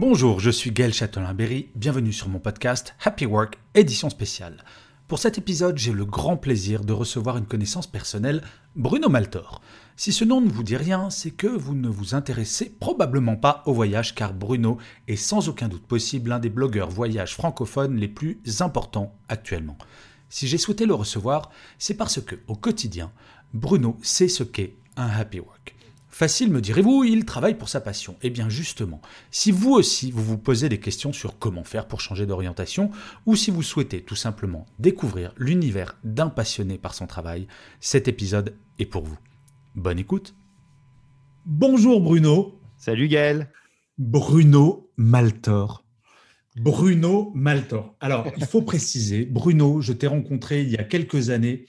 Bonjour, je suis Gaël Châtelain-Berry. Bienvenue sur mon podcast Happy Work, édition spéciale. Pour cet épisode, j'ai le grand plaisir de recevoir une connaissance personnelle, Bruno Maltor. Si ce nom ne vous dit rien, c'est que vous ne vous intéressez probablement pas au voyage, car Bruno est sans aucun doute possible l'un des blogueurs voyage francophones les plus importants actuellement. Si j'ai souhaité le recevoir, c'est parce que, au quotidien, Bruno sait ce qu'est un happy work. Facile, me direz-vous, il travaille pour sa passion. Eh bien justement, si vous aussi vous vous posez des questions sur comment faire pour changer d'orientation, ou si vous souhaitez tout simplement découvrir l'univers d'un passionné par son travail, cet épisode est pour vous. Bonne écoute. Bonjour Bruno. Salut Gaël. Bruno Maltor. Bruno Maltor. Alors, il faut préciser, Bruno, je t'ai rencontré il y a quelques années.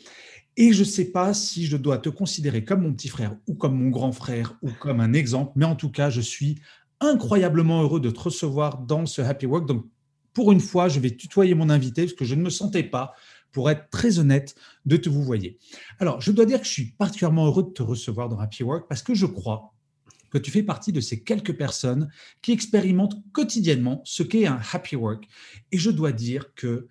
Et je ne sais pas si je dois te considérer comme mon petit frère ou comme mon grand frère ou comme un exemple, mais en tout cas, je suis incroyablement heureux de te recevoir dans ce Happy Work. Donc, pour une fois, je vais tutoyer mon invité parce que je ne me sentais pas, pour être très honnête, de te vouvoyer. Alors, je dois dire que je suis particulièrement heureux de te recevoir dans Happy Work parce que je crois que tu fais partie de ces quelques personnes qui expérimentent quotidiennement ce qu'est un Happy Work. Et je dois dire que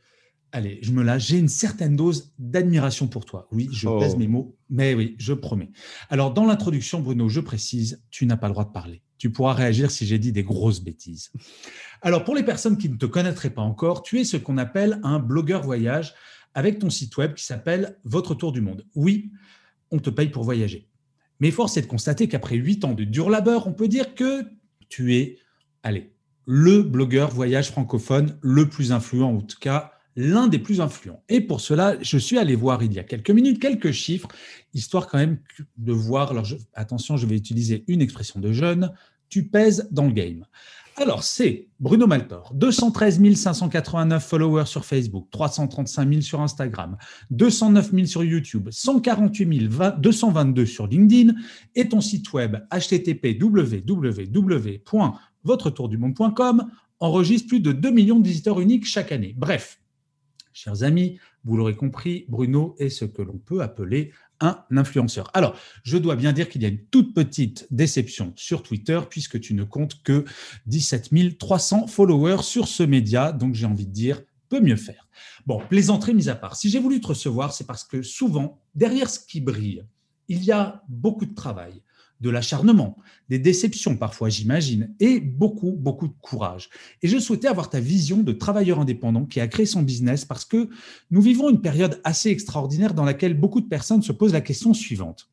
allez, je me lâche, j'ai une certaine dose d'admiration pour toi. Oui, je pèse mes mots, mais oui, je promets. Alors, dans l'introduction, Bruno, je précise, tu n'as pas le droit de parler. Tu pourras réagir si j'ai dit des grosses bêtises. Alors, pour les personnes qui ne te connaîtraient pas encore, tu es ce qu'on appelle un blogueur voyage avec ton site web qui s'appelle Votre Tour du Monde. Oui, on te paye pour voyager. Mais force est de constater qu'après 8 ans de dur labeur, on peut dire que tu es, allez, le blogueur voyage francophone le plus influent, en tout cas, l'un des plus influents. Et pour cela, je suis allé voir il y a quelques minutes, quelques chiffres, histoire quand même de voir, alors attention, je vais utiliser une expression de jeune, tu pèses dans le game. Alors, c'est Bruno Maltor, 213 589 followers sur Facebook, 335 000 sur Instagram, 209 000 sur YouTube, 148 222 sur LinkedIn et ton site web http://www.votreTourDuMonde.com enregistre plus de 2 millions de visiteurs uniques chaque année. Bref, chers amis, vous l'aurez compris, Bruno est ce que l'on peut appeler un influenceur. Alors, je dois bien dire qu'il y a une toute petite déception sur Twitter puisque tu ne comptes que 17 300 followers sur ce média. Donc, j'ai envie de dire, peut mieux faire. Bon, plaisanterie mise à part. Si j'ai voulu te recevoir, c'est parce que souvent, derrière ce qui brille, il y a beaucoup de travail, de l'acharnement, des déceptions parfois, j'imagine, et beaucoup, beaucoup de courage. Et je souhaitais avoir ta vision de travailleur indépendant qui a créé son business parce que nous vivons une période assez extraordinaire dans laquelle beaucoup de personnes se posent la question suivante.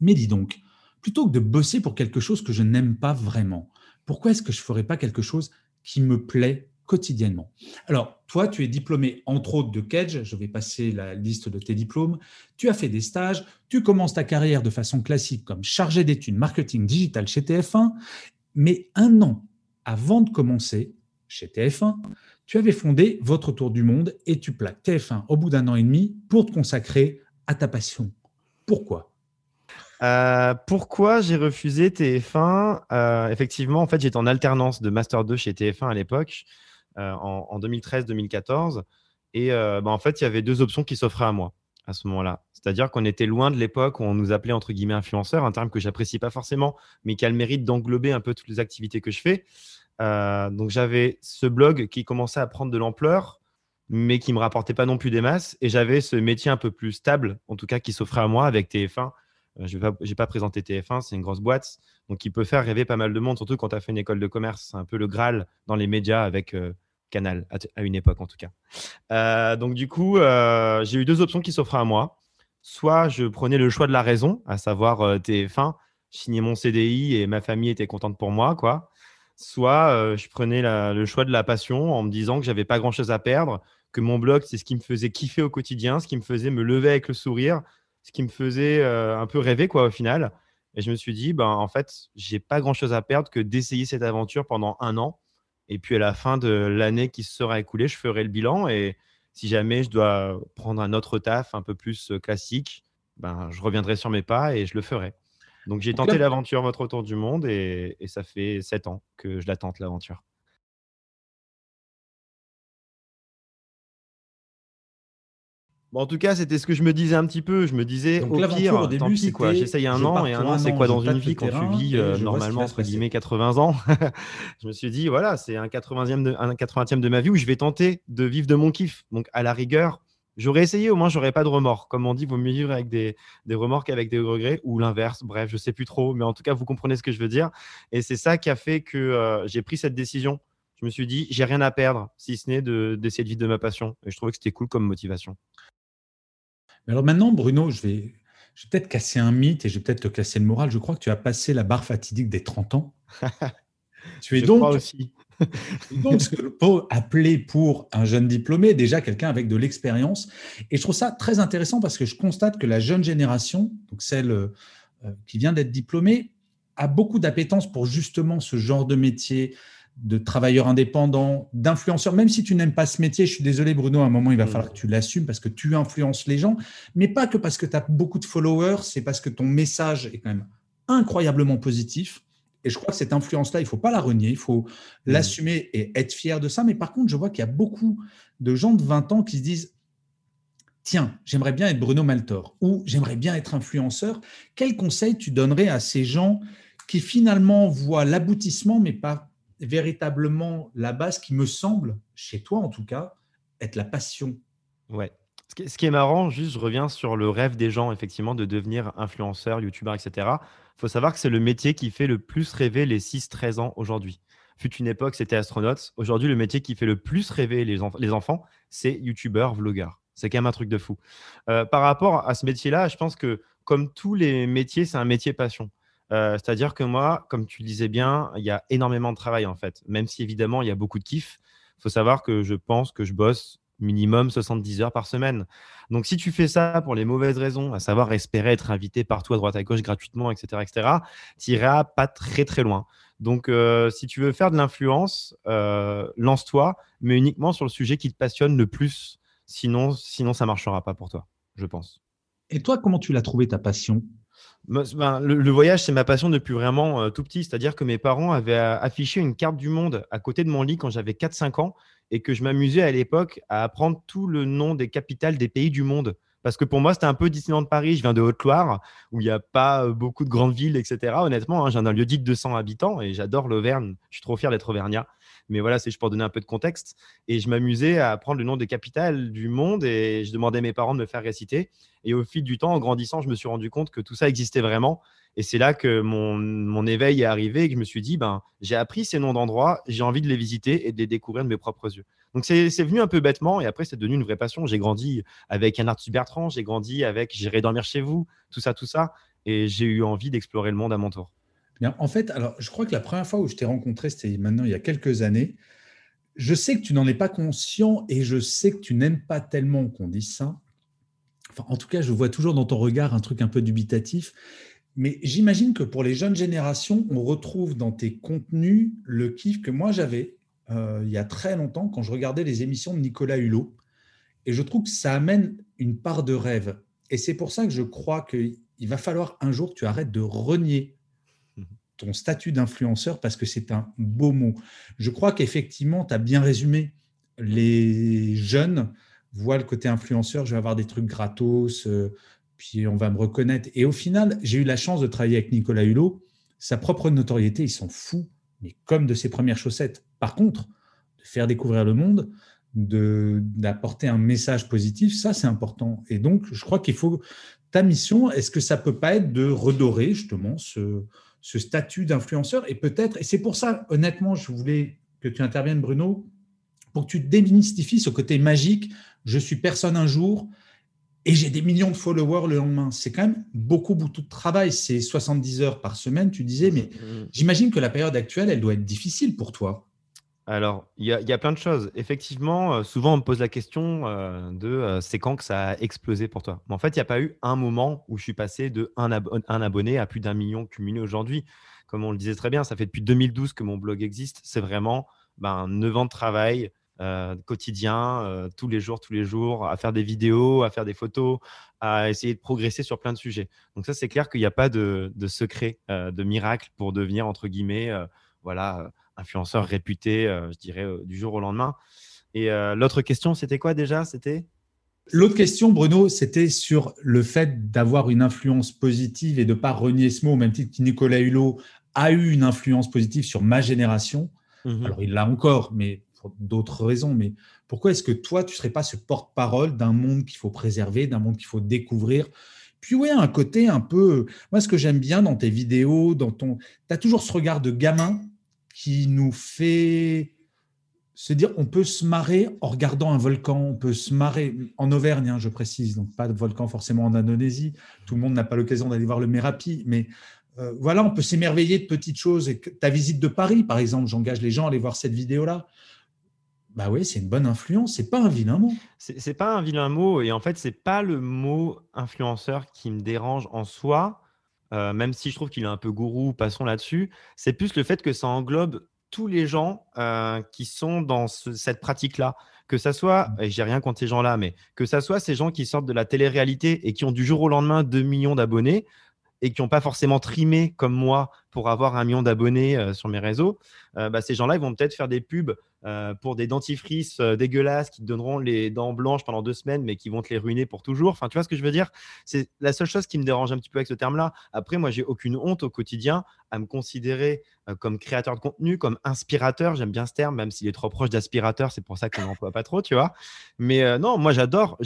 Mais dis donc, plutôt que de bosser pour quelque chose que je n'aime pas vraiment, pourquoi est-ce que je ne ferais pas quelque chose qui me plaît quotidiennement? Alors, toi, tu es diplômé entre autres de Kedge, je vais passer la liste de tes diplômes, tu as fait des stages, tu commences ta carrière de façon classique comme chargé d'études marketing digital chez TF1, mais un an avant de commencer chez TF1, tu avais fondé Votre Tour du Monde et tu plaques TF1 au bout d'un an et demi pour te consacrer à ta passion. Pourquoi ? Pourquoi j'ai refusé TF1 ? Effectivement, en fait, j'étais en alternance de Master 2 chez TF1 à l'époque. En 2013-2014 et en fait il y avait deux options qui s'offraient à moi à ce moment-là, c'est-à-dire qu'on était loin de l'époque où on nous appelait entre guillemets influenceurs, un terme que j'apprécie pas forcément mais qui a le mérite d'englober un peu toutes les activités que je fais, donc j'avais ce blog qui commençait à prendre de l'ampleur mais qui me rapportait pas non plus des masses et j'avais ce métier un peu plus stable en tout cas qui s'offrait à moi avec TF1. Je n'ai pas présenté TF1, c'est une grosse boîte, donc qui peut faire rêver pas mal de monde, surtout quand tu as fait une école de commerce, c'est un peu le Graal dans les médias avec Canal, à une époque en tout cas. Donc du coup, j'ai eu deux options qui s'offraient à moi. Soit je prenais le choix de la raison, à savoir TF1, signer mon CDI et ma famille était contente pour moi, quoi. Soit je prenais le choix de la passion en me disant que je n'avais pas grand-chose à perdre, que mon blog, c'est ce qui me faisait kiffer au quotidien, ce qui me faisait me lever avec le sourire, ce qui me faisait un peu rêver quoi, au final. Et je me suis dit, ben, en fait, j'ai pas grand-chose à perdre que d'essayer cette aventure pendant 1 an. Et puis, à la fin de l'année qui se sera écoulée, je ferai le bilan. Et si jamais je dois prendre un autre taf un peu plus classique, ben, je reviendrai sur mes pas et je le ferai. Donc, j'ai tenté l'aventure Votre Retour du Monde et ça fait 7 ans que je la tente, l'aventure. Bon, en tout cas, c'était ce que je me disais un petit peu. Je me disais, donc, au pire, au début, tant pis, quoi. J'essayais 1 an, et 1 an, c'est quoi dans une vie quand tu vis normalement, entre guillemets, 80 ans. Je me suis dit, voilà, c'est un 80e de ma vie où je vais tenter de vivre de mon kiff. Donc, à la rigueur, j'aurais essayé, au moins, j'aurais pas de remords. Comme on dit, vaut mieux vivre avec des remords qu'avec des regrets ou l'inverse. Bref, je sais plus trop, mais en tout cas, vous comprenez ce que je veux dire. Et c'est ça qui a fait que j'ai pris cette décision. Je me suis dit, j'ai rien à perdre, si ce n'est d'essayer de vivre de ma passion. Et je trouvais que c'était cool comme motivation. Alors maintenant, Bruno, je vais peut-être casser un mythe et je vais peut-être te casser le moral. Je crois que tu as passé la barre fatidique des 30 ans. Tu es donc, crois aussi. Donc ce que l'on peut appeler pour un jeune diplômé, déjà quelqu'un avec de l'expérience. Et je trouve ça très intéressant parce que je constate que la jeune génération, donc celle qui vient d'être diplômée, a beaucoup d'appétence pour justement ce genre de métier, de travailleurs indépendants, d'influenceurs. Même si tu n'aimes pas ce métier, je suis désolé Bruno, à un moment, il va falloir que tu l'assumes parce que tu influences les gens, mais pas que parce que tu as beaucoup de followers, c'est parce que ton message est quand même incroyablement positif. Et je crois que cette influence-là, il ne faut pas la renier, il faut l'assumer et être fier de ça. Mais par contre, je vois qu'il y a beaucoup de gens de 20 ans qui se disent « Tiens, j'aimerais bien être Bruno Maltor » ou « J'aimerais bien être influenceur ». Quel conseil tu donnerais à ces gens qui finalement voient l'aboutissement, mais pas véritablement la base qui me semble, chez toi en tout cas, être la passion? Ouais. Ce qui est marrant, juste je reviens sur le rêve des gens, effectivement, de devenir influenceur, youtubeur, etc. Il faut savoir que c'est le métier qui fait le plus rêver les 6-13 ans aujourd'hui. Fut une époque, c'était astronaute. Aujourd'hui, le métier qui fait le plus rêver les enfants, c'est youtubeur, vlogueur. C'est quand même un truc de fou. Par rapport à ce métier-là, je pense que comme tous les métiers, c'est un métier passion. C'est-à-dire que moi, comme tu le disais bien, il y a énormément de travail en fait, même si évidemment il y a beaucoup de kiff. Il faut savoir que je pense que je bosse minimum 70 heures par semaine. Donc si tu fais ça pour les mauvaises raisons, à savoir espérer être invité partout à droite à gauche gratuitement, etc., tu n'iras pas très très loin. Donc si tu veux faire de l'influence, lance-toi, mais uniquement sur le sujet qui te passionne le plus. Sinon ça ne marchera pas pour toi, je pense. Et toi, comment tu l'as trouvé ta passion ? Ben, le voyage, c'est ma passion depuis vraiment tout petit. C'est-à-dire que mes parents avaient affiché une carte du monde à côté de mon lit quand j'avais 4-5 ans et que je m'amusais à l'époque à apprendre tout le nom des capitales des pays du monde. Parce que pour moi, c'était un peu Disneyland de Paris. Je viens de Haute-Loire où il n'y a pas beaucoup de grandes villes, etc. Honnêtement, hein, j'ai un lieu dit de 200 habitants et j'adore l'Auvergne. Je suis trop fier d'être auvergnat. Mais voilà, c'est juste pour donner un peu de contexte. Et je m'amusais à apprendre le nom des capitales du monde et je demandais à mes parents de me faire réciter. Et au fil du temps, en grandissant, je me suis rendu compte que tout ça existait vraiment. Et c'est là que mon éveil est arrivé et que je me suis dit, ben, j'ai appris ces noms d'endroits, j'ai envie de les visiter et de les découvrir de mes propres yeux. Donc, c'est venu un peu bêtement et après, c'est devenu une vraie passion. J'ai grandi avec Yann Arthus Bertrand, j'ai grandi avec « J'irai dormir chez vous », tout ça. Et j'ai eu envie d'explorer le monde à mon tour. Bien, en fait, alors, je crois que la première fois où je t'ai rencontré, c'était maintenant il y a quelques années. Je sais que tu n'en es pas conscient et je sais que tu n'aimes pas tellement qu'on dise ça. Enfin, en tout cas, je vois toujours dans ton regard un truc un peu dubitatif. Mais j'imagine que pour les jeunes générations, on retrouve dans tes contenus le kiff que moi j'avais il y a très longtemps quand je regardais les émissions de Nicolas Hulot. Et je trouve que ça amène une part de rêve. Et c'est pour ça que je crois qu'il va falloir un jour que tu arrêtes de renier ton statut d'influenceur parce que c'est un beau mot. Je crois qu'effectivement, tu as bien résumé. Les jeunes voient le côté influenceur, je vais avoir des trucs gratos, puis on va me reconnaître. Et au final, j'ai eu la chance de travailler avec Nicolas Hulot. Sa propre notoriété, il s'en fout, mais comme de ses premières chaussettes. Par contre, de faire découvrir le monde, d'apporter un message positif, ça, c'est important. Et donc, je crois qu'il faut… Ta mission, est-ce que ça ne peut pas être de redorer justement ce statut d'influenceur et peut-être, et c'est pour ça, honnêtement, je voulais que tu interviennes, Bruno, pour que tu démystifies ce côté magique, je suis personne un jour et j'ai des millions de followers le lendemain. C'est quand même beaucoup de travail, c'est 70 heures par semaine, tu disais, mais j'imagine que la période actuelle, elle doit être difficile pour toi. Alors, il y a plein de choses. Effectivement, souvent, on me pose la question c'est quand que ça a explosé pour toi. Mais en fait, il n'y a pas eu un moment où je suis passé de un abonné à plus d'1 million cumulé aujourd'hui. Comme on le disait très bien, ça fait depuis 2012 que mon blog existe. C'est vraiment 9 ans de travail quotidien, tous les jours, à faire des vidéos, à faire des photos, à essayer de progresser sur plein de sujets. Donc ça, c'est clair qu'il n'y a pas de secret, de miracle pour devenir, entre guillemets, influenceur réputé, je dirais, du jour au lendemain. Et l'autre question, c'était quoi déjà ? L'autre question, Bruno, c'était sur le fait d'avoir une influence positive et de ne pas renier ce mot, au même titre que Nicolas Hulot a eu une influence positive sur ma génération. Mmh. Alors, il l'a encore, mais pour d'autres raisons. Mais pourquoi est-ce que toi, tu ne serais pas ce porte-parole d'un monde qu'il faut préserver, d'un monde qu'il faut découvrir ? Puis ouais, un côté un peu… Moi, ce que j'aime bien dans tes vidéos, tu as toujours ce regard de gamin qui nous fait se dire on peut se marrer en regardant un volcan, on peut se marrer en Auvergne, je précise, donc pas de volcan forcément en Indonésie. Tout le monde n'a pas l'occasion d'aller voir le Merapi, mais on peut s'émerveiller de petites choses. Et ta visite de Paris, par exemple, j'engage les gens à aller voir cette vidéo-là. Bah oui, c'est une bonne influence, c'est pas un vilain mot. C'est pas un vilain mot et en fait, c'est pas le mot influenceur qui me dérange en soi. Même si je trouve qu'il est un peu gourou, passons là-dessus, c'est plus le fait que ça englobe tous les gens qui sont dans cette pratique-là. Que ça soit, et j'ai rien contre ces gens-là, mais que ça soit ces gens qui sortent de la télé-réalité et qui ont du jour au lendemain 2 millions d'abonnés et qui n'ont pas forcément trimé comme moi pour avoir 1 million d'abonnés sur mes réseaux, ces gens-là ils vont peut-être faire des pubs pour des dentifrices dégueulasses qui te donneront les dents blanches pendant 2 semaines, mais qui vont te les ruiner pour toujours. Enfin, tu vois ce que je veux dire ? C'est la seule chose qui me dérange un petit peu avec ce terme-là. Après, moi, j'ai aucune honte au quotidien à me considérer comme créateur de contenu, comme inspirateur. J'aime bien ce terme, même s'il est trop proche d'aspirateur. C'est pour ça qu'on n'emploie pas trop, tu vois. Mais non, moi, j'adore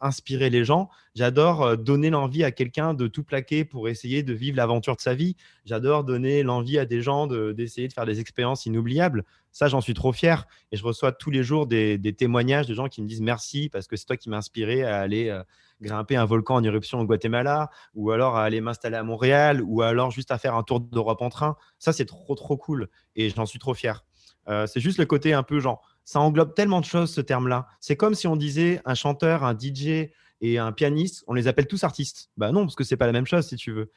inspirer les gens. J'adore donner l'envie à quelqu'un de tout plaquer pour essayer de vivre l'aventure de sa vie. J'adore donner l'envie à des gens d'essayer de faire des expériences inoubliables. Ça, j'en suis trop fier et je reçois tous les jours des témoignages de gens qui me disent merci parce que c'est toi qui m'as inspiré à aller grimper un volcan en éruption au Guatemala ou alors à aller m'installer à Montréal ou alors juste à faire un tour d'Europe en train. Ça, c'est trop cool et j'en suis trop fier. C'est juste le côté un peu genre, ça englobe tellement de choses ce terme-là. C'est comme si on disait un chanteur, un DJ et un pianiste, on les appelle tous artistes. Bah non, parce que c'est pas la même chose si tu veux.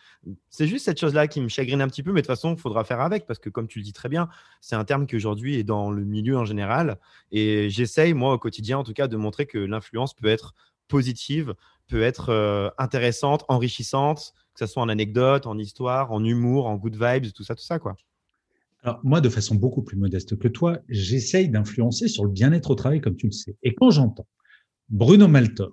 C'est juste cette chose-là qui me chagrine un petit peu, mais de toute façon, il faudra faire avec parce que comme tu le dis très bien, c'est un terme qui aujourd'hui est dans le milieu en général et j'essaye, moi, au quotidien en tout cas, de montrer que l'influence peut être positive, peut être intéressante, enrichissante, que ce soit en anecdote, en histoire, en humour, en good vibes, tout ça quoi. Alors moi, de façon beaucoup plus modeste que toi, j'essaye d'influencer sur le bien-être au travail comme tu le sais. Et quand j'entends Bruno Maltor,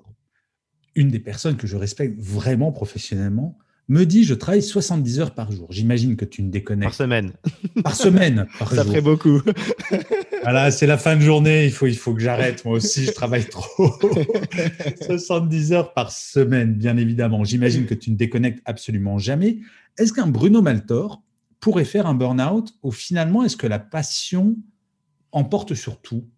une des personnes que je respecte vraiment professionnellement, me dit « je travaille 70 heures par jour ». J'imagine que tu ne déconnectes. Par semaine. Par semaine, par Ça jour. Ferait beaucoup. Voilà, c'est la fin de journée, il faut que j'arrête. Moi aussi, je travaille trop. 70 heures par semaine, bien évidemment. J'imagine que tu ne déconnectes absolument jamais. Est-ce qu'un Bruno Maltor pourrait faire un burn-out ou finalement, est-ce que la passion emporte sur tout ?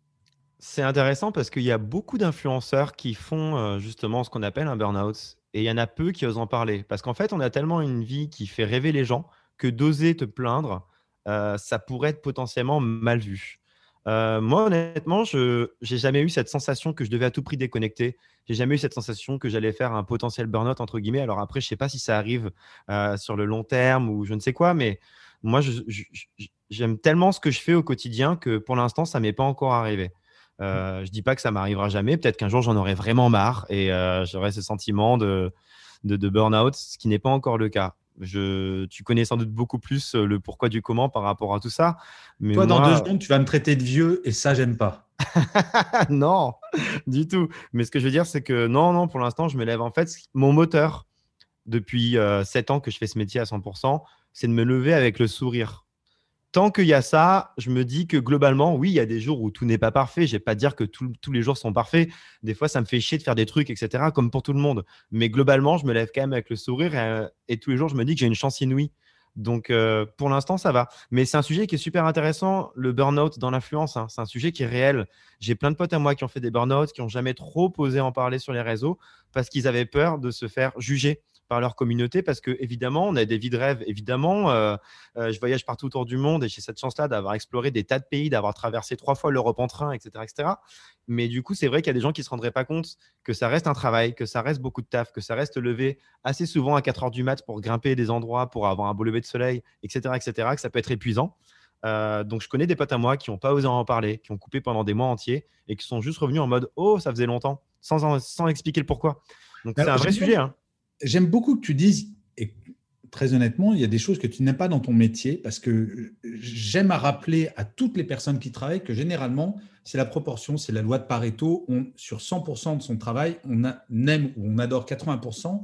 C'est intéressant parce qu'il y a beaucoup d'influenceurs qui font justement ce qu'on appelle un burn-out et il y en a peu qui osent en parler parce qu'en fait, on a tellement une vie qui fait rêver les gens que d'oser te plaindre, ça pourrait être potentiellement mal vu. Moi, honnêtement, je n'ai jamais eu cette sensation que je devais à tout prix déconnecter. J'ai jamais eu cette sensation que j'allais faire un potentiel burn-out entre guillemets. Alors après, je ne sais pas si ça arrive sur le long terme ou je ne sais quoi, mais moi, j'aime tellement ce que je fais au quotidien que pour l'instant, ça ne m'est pas encore arrivé. Je dis pas que ça m'arrivera jamais, peut-être qu'un jour j'en aurai vraiment marre et j'aurai ce sentiment de burn-out, ce qui n'est pas encore le cas. Tu connais sans doute beaucoup plus le pourquoi du comment par rapport à tout ça. Mais toi, dans 2 secondes, tu vas me traiter de vieux et ça, j'aime pas. Non, du tout. Mais ce que je veux dire, c'est que non, pour l'instant, je me lève. En fait, mon moteur, depuis 7 ans que je fais ce métier à 100%, c'est de me lever avec le sourire. Tant qu'il y a ça, je me dis que globalement, oui, il y a des jours où tout n'est pas parfait. Je ne vais pas dire que tous les jours sont parfaits. Des fois, ça me fait chier de faire des trucs, etc., comme pour tout le monde. Mais globalement, je me lève quand même avec le sourire et tous les jours, je me dis que j'ai une chance inouïe. Donc, pour l'instant, ça va. Mais c'est un sujet qui est super intéressant, le burn-out dans l'influence. C'est un sujet qui est réel. J'ai plein de potes à moi qui ont fait des burn-out, qui n'ont jamais trop osé en parler sur les réseaux parce qu'ils avaient peur de se faire juger. par leur communauté, parce que évidemment on a des vies de rêve, évidemment je voyage partout autour du monde et j'ai cette chance là d'avoir exploré des tas de pays, d'avoir traversé 3 fois l'Europe en train, etc. Mais du coup c'est vrai qu'il y a des gens qui se rendraient pas compte que ça reste un travail, que ça reste beaucoup de taf, que ça reste levé assez souvent à 4 heures du mat pour grimper des endroits, pour avoir un beau lever de soleil, etc., etc., que ça peut être épuisant. Donc je connais des potes à moi qui n'ont pas osé en parler, qui ont coupé pendant des mois entiers et qui sont juste revenus en mode oh ça faisait longtemps, sans expliquer le pourquoi. Donc alors, c'est un vrai sujet hein. J'aime beaucoup que tu dises, et très honnêtement il y a des choses que tu n'aimes pas dans ton métier, parce que j'aime à rappeler à toutes les personnes qui travaillent que généralement c'est la proportion, c'est la loi de Pareto, sur 100% de son travail on aime ou on adore 80%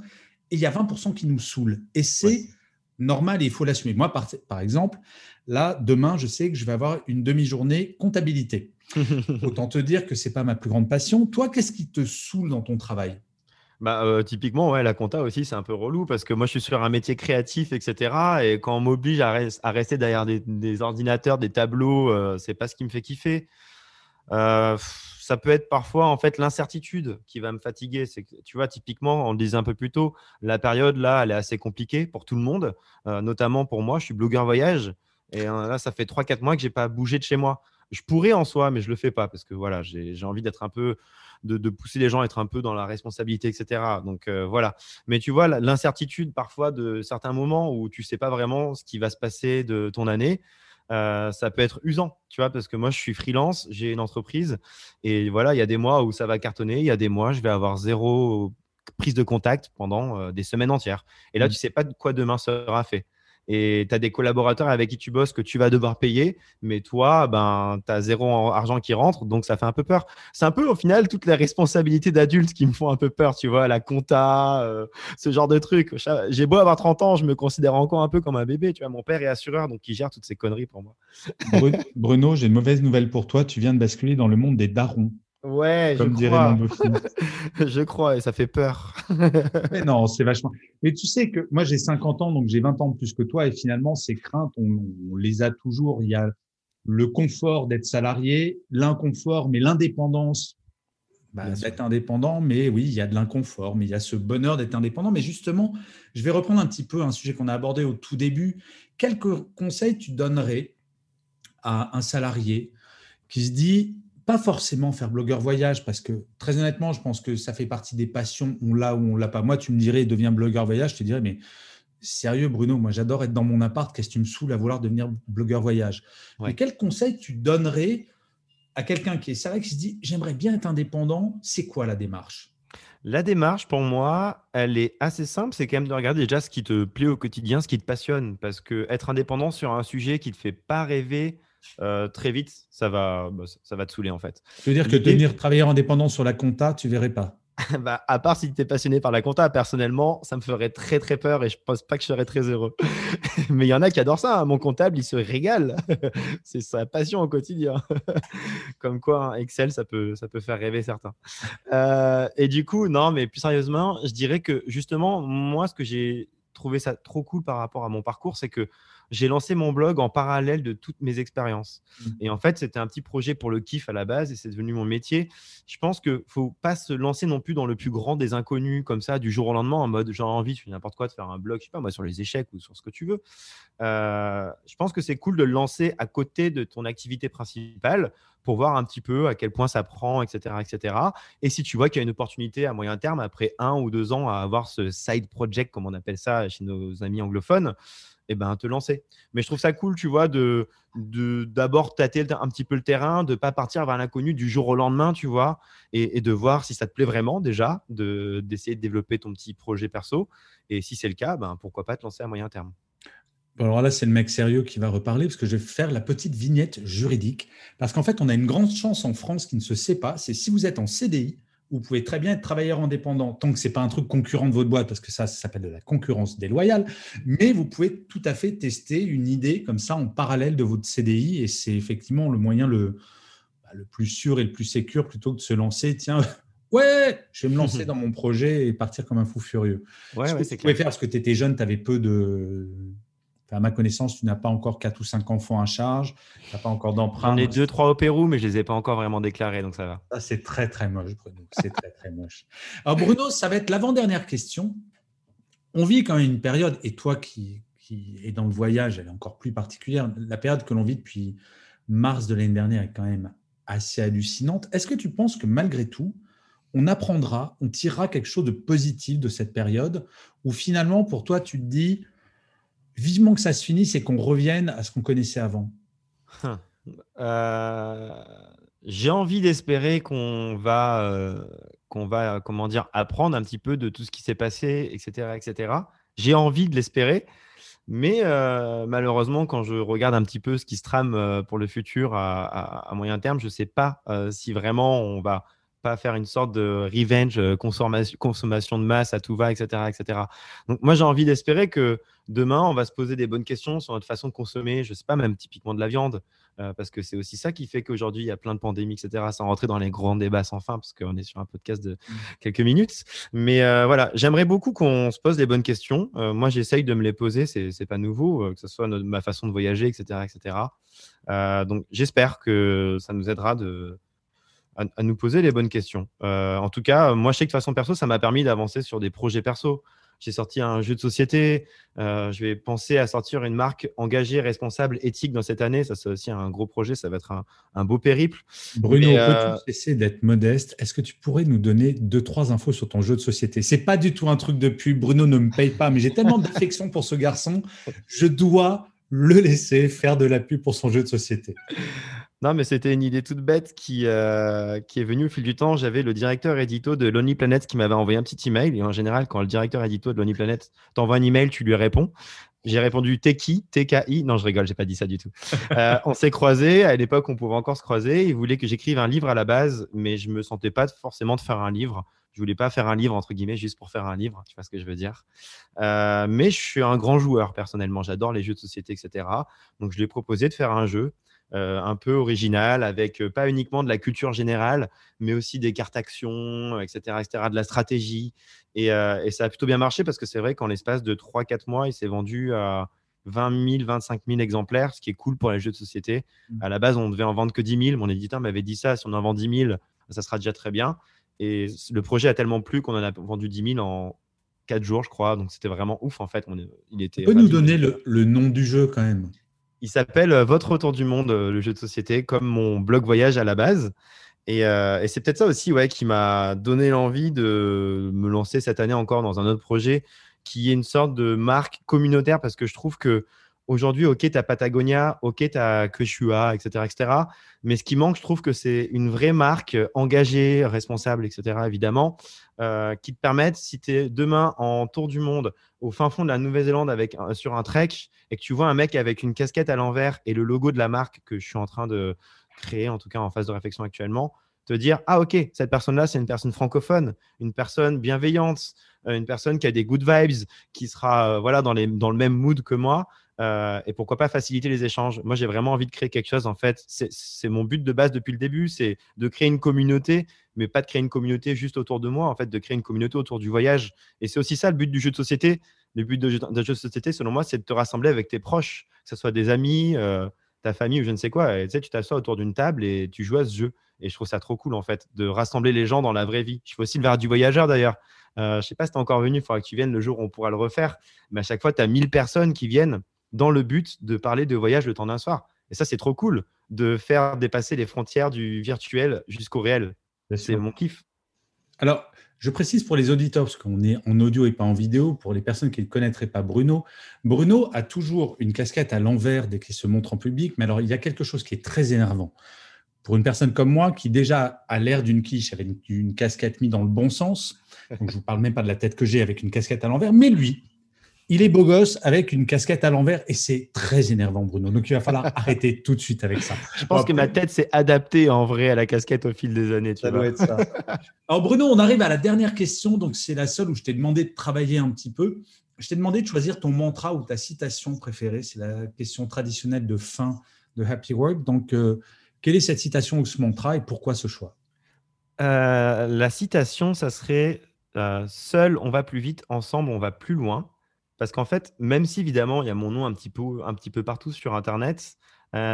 et il y a 20% qui nous saoulent et c'est ouais. Normal et il faut l'assumer. Moi, par exemple, là, demain, je sais que je vais avoir une demi-journée comptabilité. Autant te dire que ce n'est pas ma plus grande passion. Toi, qu'est-ce qui te saoule dans ton travail ? Typiquement, ouais, la compta aussi, c'est un peu relou parce que moi, je suis sur un métier créatif, etc. Et quand on m'oblige à rester derrière des ordinateurs, des tableaux, ce n'est pas ce qui me fait kiffer. Ça peut être parfois en fait l'incertitude qui va me fatiguer. C'est que, tu vois, typiquement, on le disait un peu plus tôt, la période là, elle est assez compliquée pour tout le monde, notamment pour moi. Je suis blogueur voyage et là, ça fait 3-4 mois que j'ai pas bougé de chez moi. Je pourrais en soi, mais je le fais pas parce que voilà, j'ai envie d'être un peu, de pousser les gens à être un peu dans la responsabilité, etc. Donc voilà. Mais tu vois, l'incertitude parfois de certains moments où tu sais pas vraiment ce qui va se passer de ton année. Ça peut être usant, tu vois, parce que moi je suis freelance, j'ai une entreprise et voilà, il y a des mois où ça va cartonner, il y a des mois je vais avoir 0 prise de contact pendant des semaines entières et là tu sais pas de quoi demain sera fait et tu as des collaborateurs avec qui tu bosses que tu vas devoir payer, mais toi ben, tu as 0 argent qui rentre, donc ça fait un peu peur. C'est un peu au final toutes les responsabilités d'adultes qui me font un peu peur, tu vois, la compta, ce genre de truc. J'ai beau avoir 30 ans, je me considère encore un peu comme un bébé, tu vois, mon père est assureur donc il gère toutes ces conneries pour moi. Bruno, j'ai une mauvaise nouvelle pour toi, tu viens de basculer dans le monde des darons. Ouais, comme je crois. Mon je crois et ça fait peur. Mais non, c'est vachement. Mais tu sais que moi j'ai 50 ans donc j'ai 20 ans de plus que toi et finalement ces craintes on les a toujours. Il y a le confort d'être salarié, l'inconfort mais l'indépendance. D'être indépendant, mais oui, il y a de l'inconfort, mais il y a ce bonheur d'être indépendant. Mais justement, je vais reprendre un petit peu un sujet qu'on a abordé au tout début. Quels conseils tu donnerais à un salarié qui se dit pas forcément faire blogueur voyage, parce que très honnêtement, je pense que ça fait partie des passions, on l'a ou on l'a pas. Moi, tu me dirais, deviens blogueur voyage, je te dirais, mais sérieux Bruno, moi j'adore être dans mon appart, qu'est-ce que tu me saoules à vouloir devenir blogueur voyage ? Ouais. Mais quel conseil tu donnerais à quelqu'un qui est sérieux, qui se dit, j'aimerais bien être indépendant, c'est quoi la démarche ? La démarche, pour moi, elle est assez simple. C'est quand même de regarder déjà ce qui te plaît au quotidien, ce qui te passionne, parce que être indépendant sur un sujet qui te fait pas rêver, très vite, ça va te saouler en fait. Tu veux dire que devenir travailleur indépendant sur la compta, tu verrais pas? Bah, à part si tu es passionné par la compta, personnellement, ça me ferait très très peur et je pense pas que je serais très heureux. Mais il y en a qui adorent ça. Hein. Mon comptable, il se régale. C'est sa passion au quotidien. Comme quoi, hein, Excel, ça peut faire rêver certains. Et du coup, non, mais plus sérieusement, je dirais que justement, moi, ce que j'ai trouvé ça trop cool par rapport à mon parcours, c'est que j'ai lancé mon blog en parallèle de toutes mes expériences. Et en fait, c'était un petit projet pour le kiff à la base et c'est devenu mon métier. Je pense qu'il ne faut pas se lancer non plus dans le plus grand des inconnus comme ça, du jour au lendemain, en mode j'ai envie, je fais n'importe quoi, de faire un blog, je sais pas moi, sur les échecs ou sur ce que tu veux. Je pense que c'est cool de le lancer à côté de ton activité principale pour voir un petit peu à quel point ça prend, etc., etc. Et si tu vois qu'il y a une opportunité à moyen terme, après 1 ou 2 ans, à avoir ce side project, comme on appelle ça chez nos amis anglophones, et ben te lancer. Mais je trouve ça cool, tu vois, d'abord tâter un petit peu le terrain, de pas partir vers l'inconnu du jour au lendemain, tu vois, et de voir si ça te plaît vraiment déjà, d'essayer de développer ton petit projet perso. Et si c'est le cas, ben pourquoi pas te lancer à moyen terme. Alors là, c'est le mec sérieux qui va reparler parce que je vais faire la petite vignette juridique. Parce qu'en fait, on a une grande chance en France qui ne se sait pas, c'est si vous êtes en CDI, vous pouvez très bien être travailleur indépendant tant que ce n'est pas un truc concurrent de votre boîte, parce que ça s'appelle de la concurrence déloyale, mais vous pouvez tout à fait tester une idée comme ça en parallèle de votre CDI et c'est effectivement le moyen le plus sûr et le plus sécure plutôt que de se lancer, tiens, ouais, je vais me lancer dans mon projet et partir comme un fou furieux. Ouais, c'est clair. Tu pouvais faire parce que tu étais jeune, tu avais peu de… Enfin, à ma connaissance, tu n'as pas encore 4 ou 5 enfants à charge, tu n'as pas encore d'emprunt. J'en ai 2-3 au Pérou, mais je ne les ai pas encore vraiment déclarés, donc ça va. Ça, c'est très, très moche, Bruno. C'est très, très moche. Alors, Bruno, ça va être l'avant-dernière question. On vit quand même une période, et toi qui es dans le voyage, elle est encore plus particulière, la période que l'on vit depuis mars de l'année dernière est quand même assez hallucinante. Est-ce que tu penses que malgré tout, on apprendra, on tirera quelque chose de positif de cette période où finalement, pour toi, tu te dis vivement que ça se finisse et qu'on revienne à ce qu'on connaissait avant? J'ai envie d'espérer qu'on va comment dire, apprendre un petit peu de tout ce qui s'est passé, etc., etc. J'ai envie de l'espérer, mais malheureusement, quand je regarde un petit peu ce qui se trame pour le futur à moyen terme, je ne sais pas si vraiment on va pas faire une sorte de revenge, consommation de masse à tout va, etc., etc. Donc moi, j'ai envie d'espérer que demain, on va se poser des bonnes questions sur notre façon de consommer, je ne sais pas, même typiquement de la viande, parce que c'est aussi ça qui fait qu'aujourd'hui, il y a plein de pandémies, etc., sans rentrer dans les grands débats sans fin, parce qu'on est sur un podcast de quelques minutes. Mais voilà, j'aimerais beaucoup qu'on se pose les bonnes questions. Moi, j'essaye de me les poser, c'est pas nouveau, que ce soit ma façon de voyager, etc., etc. Donc, j'espère que ça nous aidera à nous poser les bonnes questions. En tout cas, moi, je sais que de façon perso, ça m'a permis d'avancer sur des projets perso. J'ai sorti un jeu de société. Je vais penser à sortir une marque engagée, responsable, éthique dans cette année. Ça, c'est aussi un gros projet. Ça va être un beau périple. Bruno, peux-tu essayer d'être modeste? Est-ce que tu pourrais nous donner 2-3 infos sur ton jeu de société? C'est pas du tout un truc de pub. Bruno ne me paye pas, mais j'ai tellement d'affection pour ce garçon. Je dois le laisser faire de la pub pour son jeu de société. Non, mais c'était une idée toute bête qui est venue au fil du temps. J'avais le directeur édito de Lonely Planet qui m'avait envoyé un petit email. Et en général, quand le directeur édito de Lonely Planet t'envoie un email, tu lui réponds. J'ai répondu « T'es qui ? TKI ?» Non, je rigole, j'ai pas dit ça du tout. On s'est croisés. À l'époque, on pouvait encore se croiser. Il voulait que j'écrive un livre à la base, mais je me sentais pas forcément de faire un livre. Je voulais pas faire un livre, entre guillemets, juste pour faire un livre. Tu vois ce que je veux dire? Mais je suis un grand joueur, personnellement. J'adore les jeux de société, etc. Donc, je lui ai proposé de faire un jeu. Un peu original, avec pas uniquement de la culture générale, mais aussi des cartes actions, etc., etc., de la stratégie. Et ça a plutôt bien marché parce que c'est vrai qu'en l'espace de 3-4 mois, il s'est vendu à 20 000, 25 000 exemplaires, ce qui est cool pour les jeux de société. À la base, on devait en vendre que 10 000. Mon éditeur m'avait dit ça, si on en vend 10 000, ça sera déjà très bien. Et le projet a tellement plu qu'on en a vendu 10 000 en 4 jours, je crois. Donc, c'était vraiment ouf, en fait. Tu peux nous donner le nom du jeu, quand même? Il s'appelle Votre Retour du Monde, le jeu de société, comme mon blog voyage à la base. Et c'est peut-être ça aussi qui m'a donné l'envie de me lancer cette année encore dans un autre projet qui est une sorte de marque communautaire, parce que je trouve qu'aujourd'hui, OK, tu as Patagonia, OK, tu as Quechua, etc., etc. Mais ce qui manque, je trouve que c'est une vraie marque engagée, responsable, etc., évidemment, qui te permette, si tu es demain en tour du monde au fin fond de la Nouvelle-Zélande sur un trek et que tu vois un mec avec une casquette à l'envers et le logo de la marque que je suis en train de créer, en tout cas en phase de réflexion actuellement, te dire « Ah, OK, cette personne-là, c'est une personne francophone, une personne bienveillante, une personne qui a des good vibes, qui sera dans le même mood que moi. » Et pourquoi pas faciliter les échanges. Moi, j'ai vraiment envie de créer quelque chose, en fait. C'est mon but de base depuis le début, c'est de créer une communauté, mais pas de créer une communauté juste autour de moi, en fait, de créer une communauté autour du voyage. Et c'est aussi ça le but du jeu de société. Le but d'un jeu de société, selon moi, c'est de te rassembler avec tes proches, que ce soit des amis, ta famille ou je ne sais quoi. Et, tu t'assois autour d'une table et tu joues à ce jeu. Et je trouve ça trop cool, en fait, de rassembler les gens dans la vraie vie. Je fais aussi le verre du voyageur, d'ailleurs. Je ne sais pas si tu es encore venu, il faudra que tu viennes le jour où on pourra le refaire. Mais à chaque fois, tu as 1000 personnes qui viennent dans le but de parler de voyage le temps d'un soir. Et ça, c'est trop cool de faire dépasser les frontières du virtuel jusqu'au réel. C'est mon kiff. Alors, je précise pour les auditeurs, parce qu'on est en audio et pas en vidéo, pour les personnes qui ne connaîtraient pas Bruno. Bruno a toujours une casquette à l'envers dès qu'il se montre en public, mais alors il y a quelque chose qui est très énervant. Pour une personne comme moi, qui déjà a l'air d'une quiche avec une casquette mise dans le bon sens, donc je ne vous parle même pas de la tête que j'ai avec une casquette à l'envers, mais lui, il est beau gosse avec une casquette à l'envers et c'est très énervant, Bruno. Donc, il va falloir arrêter tout de suite avec ça. Je pense que ma tête s'est adaptée en vrai à la casquette au fil des années. Ça doit être ça. Alors, Bruno, on arrive à la dernière question. Donc, c'est la seule où je t'ai demandé de travailler un petit peu. Je t'ai demandé de choisir ton mantra ou ta citation préférée. C'est la question traditionnelle de fin de Happy Work. Donc, quelle est cette citation ou ce mantra et pourquoi ce choix ? La citation, ça serait « Seul, on va plus vite. Ensemble, on va plus loin ». Parce qu'en fait, même si évidemment, il y a mon nom un petit peu partout sur Internet,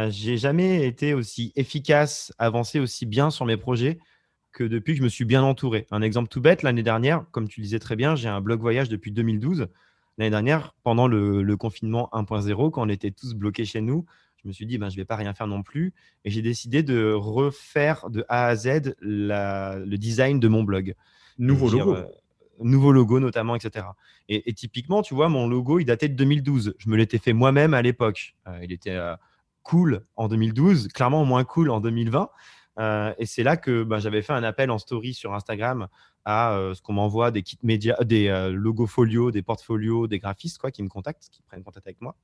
j'ai jamais été aussi efficace, avancé aussi bien sur mes projets que depuis que je me suis bien entouré. Un exemple tout bête, l'année dernière, comme tu disais très bien, j'ai un blog voyage depuis 2012. L'année dernière, pendant le confinement 1.0, quand on était tous bloqués chez nous, je me suis dit, je ne vais pas rien faire non plus. Et j'ai décidé de refaire de A à Z le design de mon blog. Nouveau logo notamment, etc. Et typiquement, tu vois, mon logo, il datait de 2012. Je me l'étais fait moi-même à l'époque. Il était cool en 2012, clairement moins cool en 2020. Et c'est là que j'avais fait un appel en story sur Instagram à ce qu'on m'envoie des kits médias, des logos folios, des portfolios, des graphistes qui me contactent, qui prennent contact avec moi.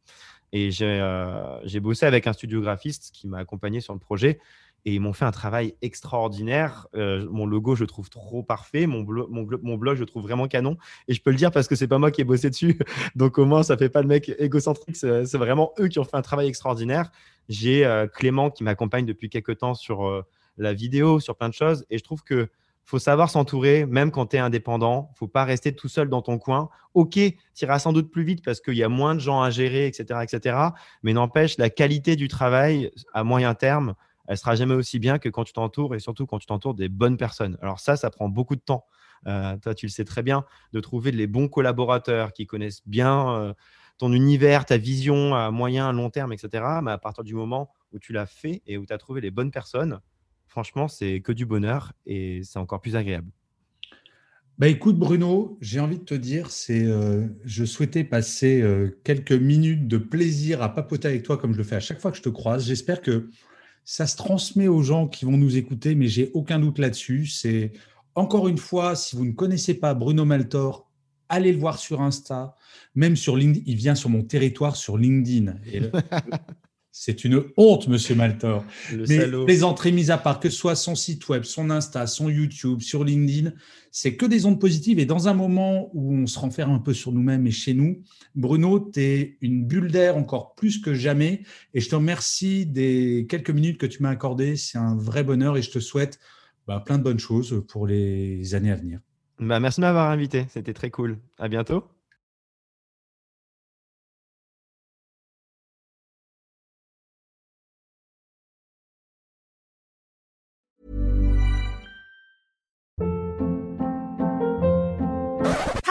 Et j'ai bossé avec un studio graphiste qui m'a accompagné sur le projet et ils m'ont fait un travail extraordinaire. Mon logo, je trouve trop parfait. Mon blog, je trouve vraiment canon. Et je peux le dire parce que c'est pas moi qui ai bossé dessus. Donc au moins, ça fait pas le mec égocentrique. C'est vraiment eux qui ont fait un travail extraordinaire. J'ai Clément qui m'accompagne depuis quelques temps sur la vidéo, sur plein de choses. Et je trouve que faut savoir s'entourer, même quand tu es indépendant. Il ne faut pas rester tout seul dans ton coin. OK, tu iras sans doute plus vite parce qu'il y a moins de gens à gérer, etc., etc. Mais n'empêche, la qualité du travail à moyen terme, elle ne sera jamais aussi bien que quand tu t'entoures et surtout quand tu t'entoures des bonnes personnes. Alors ça prend beaucoup de temps. Toi, tu le sais très bien, de trouver les bons collaborateurs qui connaissent bien ton univers, ta vision à moyen, à long terme, etc. Mais à partir du moment où tu l'as fait et où tu as trouvé les bonnes personnes, franchement, c'est que du bonheur et c'est encore plus agréable. Écoute, Bruno, j'ai envie de te dire, je souhaitais passer quelques minutes de plaisir à papoter avec toi comme je le fais à chaque fois que je te croise. J'espère que ça se transmet aux gens qui vont nous écouter, mais j'ai aucun doute là-dessus. C'est encore une fois, si vous ne connaissez pas Bruno Maltor, allez le voir sur Insta, même sur LinkedIn. Il vient sur mon territoire sur LinkedIn. Et c'est une honte, monsieur Maltor. Les entrées mises à part, que ce soit son site web, son Insta, son YouTube, sur LinkedIn, c'est que des ondes positives. Et dans un moment où on se renferme un peu sur nous-mêmes et chez nous, Bruno, tu es une bulle d'air encore plus que jamais. Et je te remercie des quelques minutes que tu m'as accordées. C'est un vrai bonheur et je te souhaite plein de bonnes choses pour les années à venir. Merci de m'avoir invité. C'était très cool. À bientôt.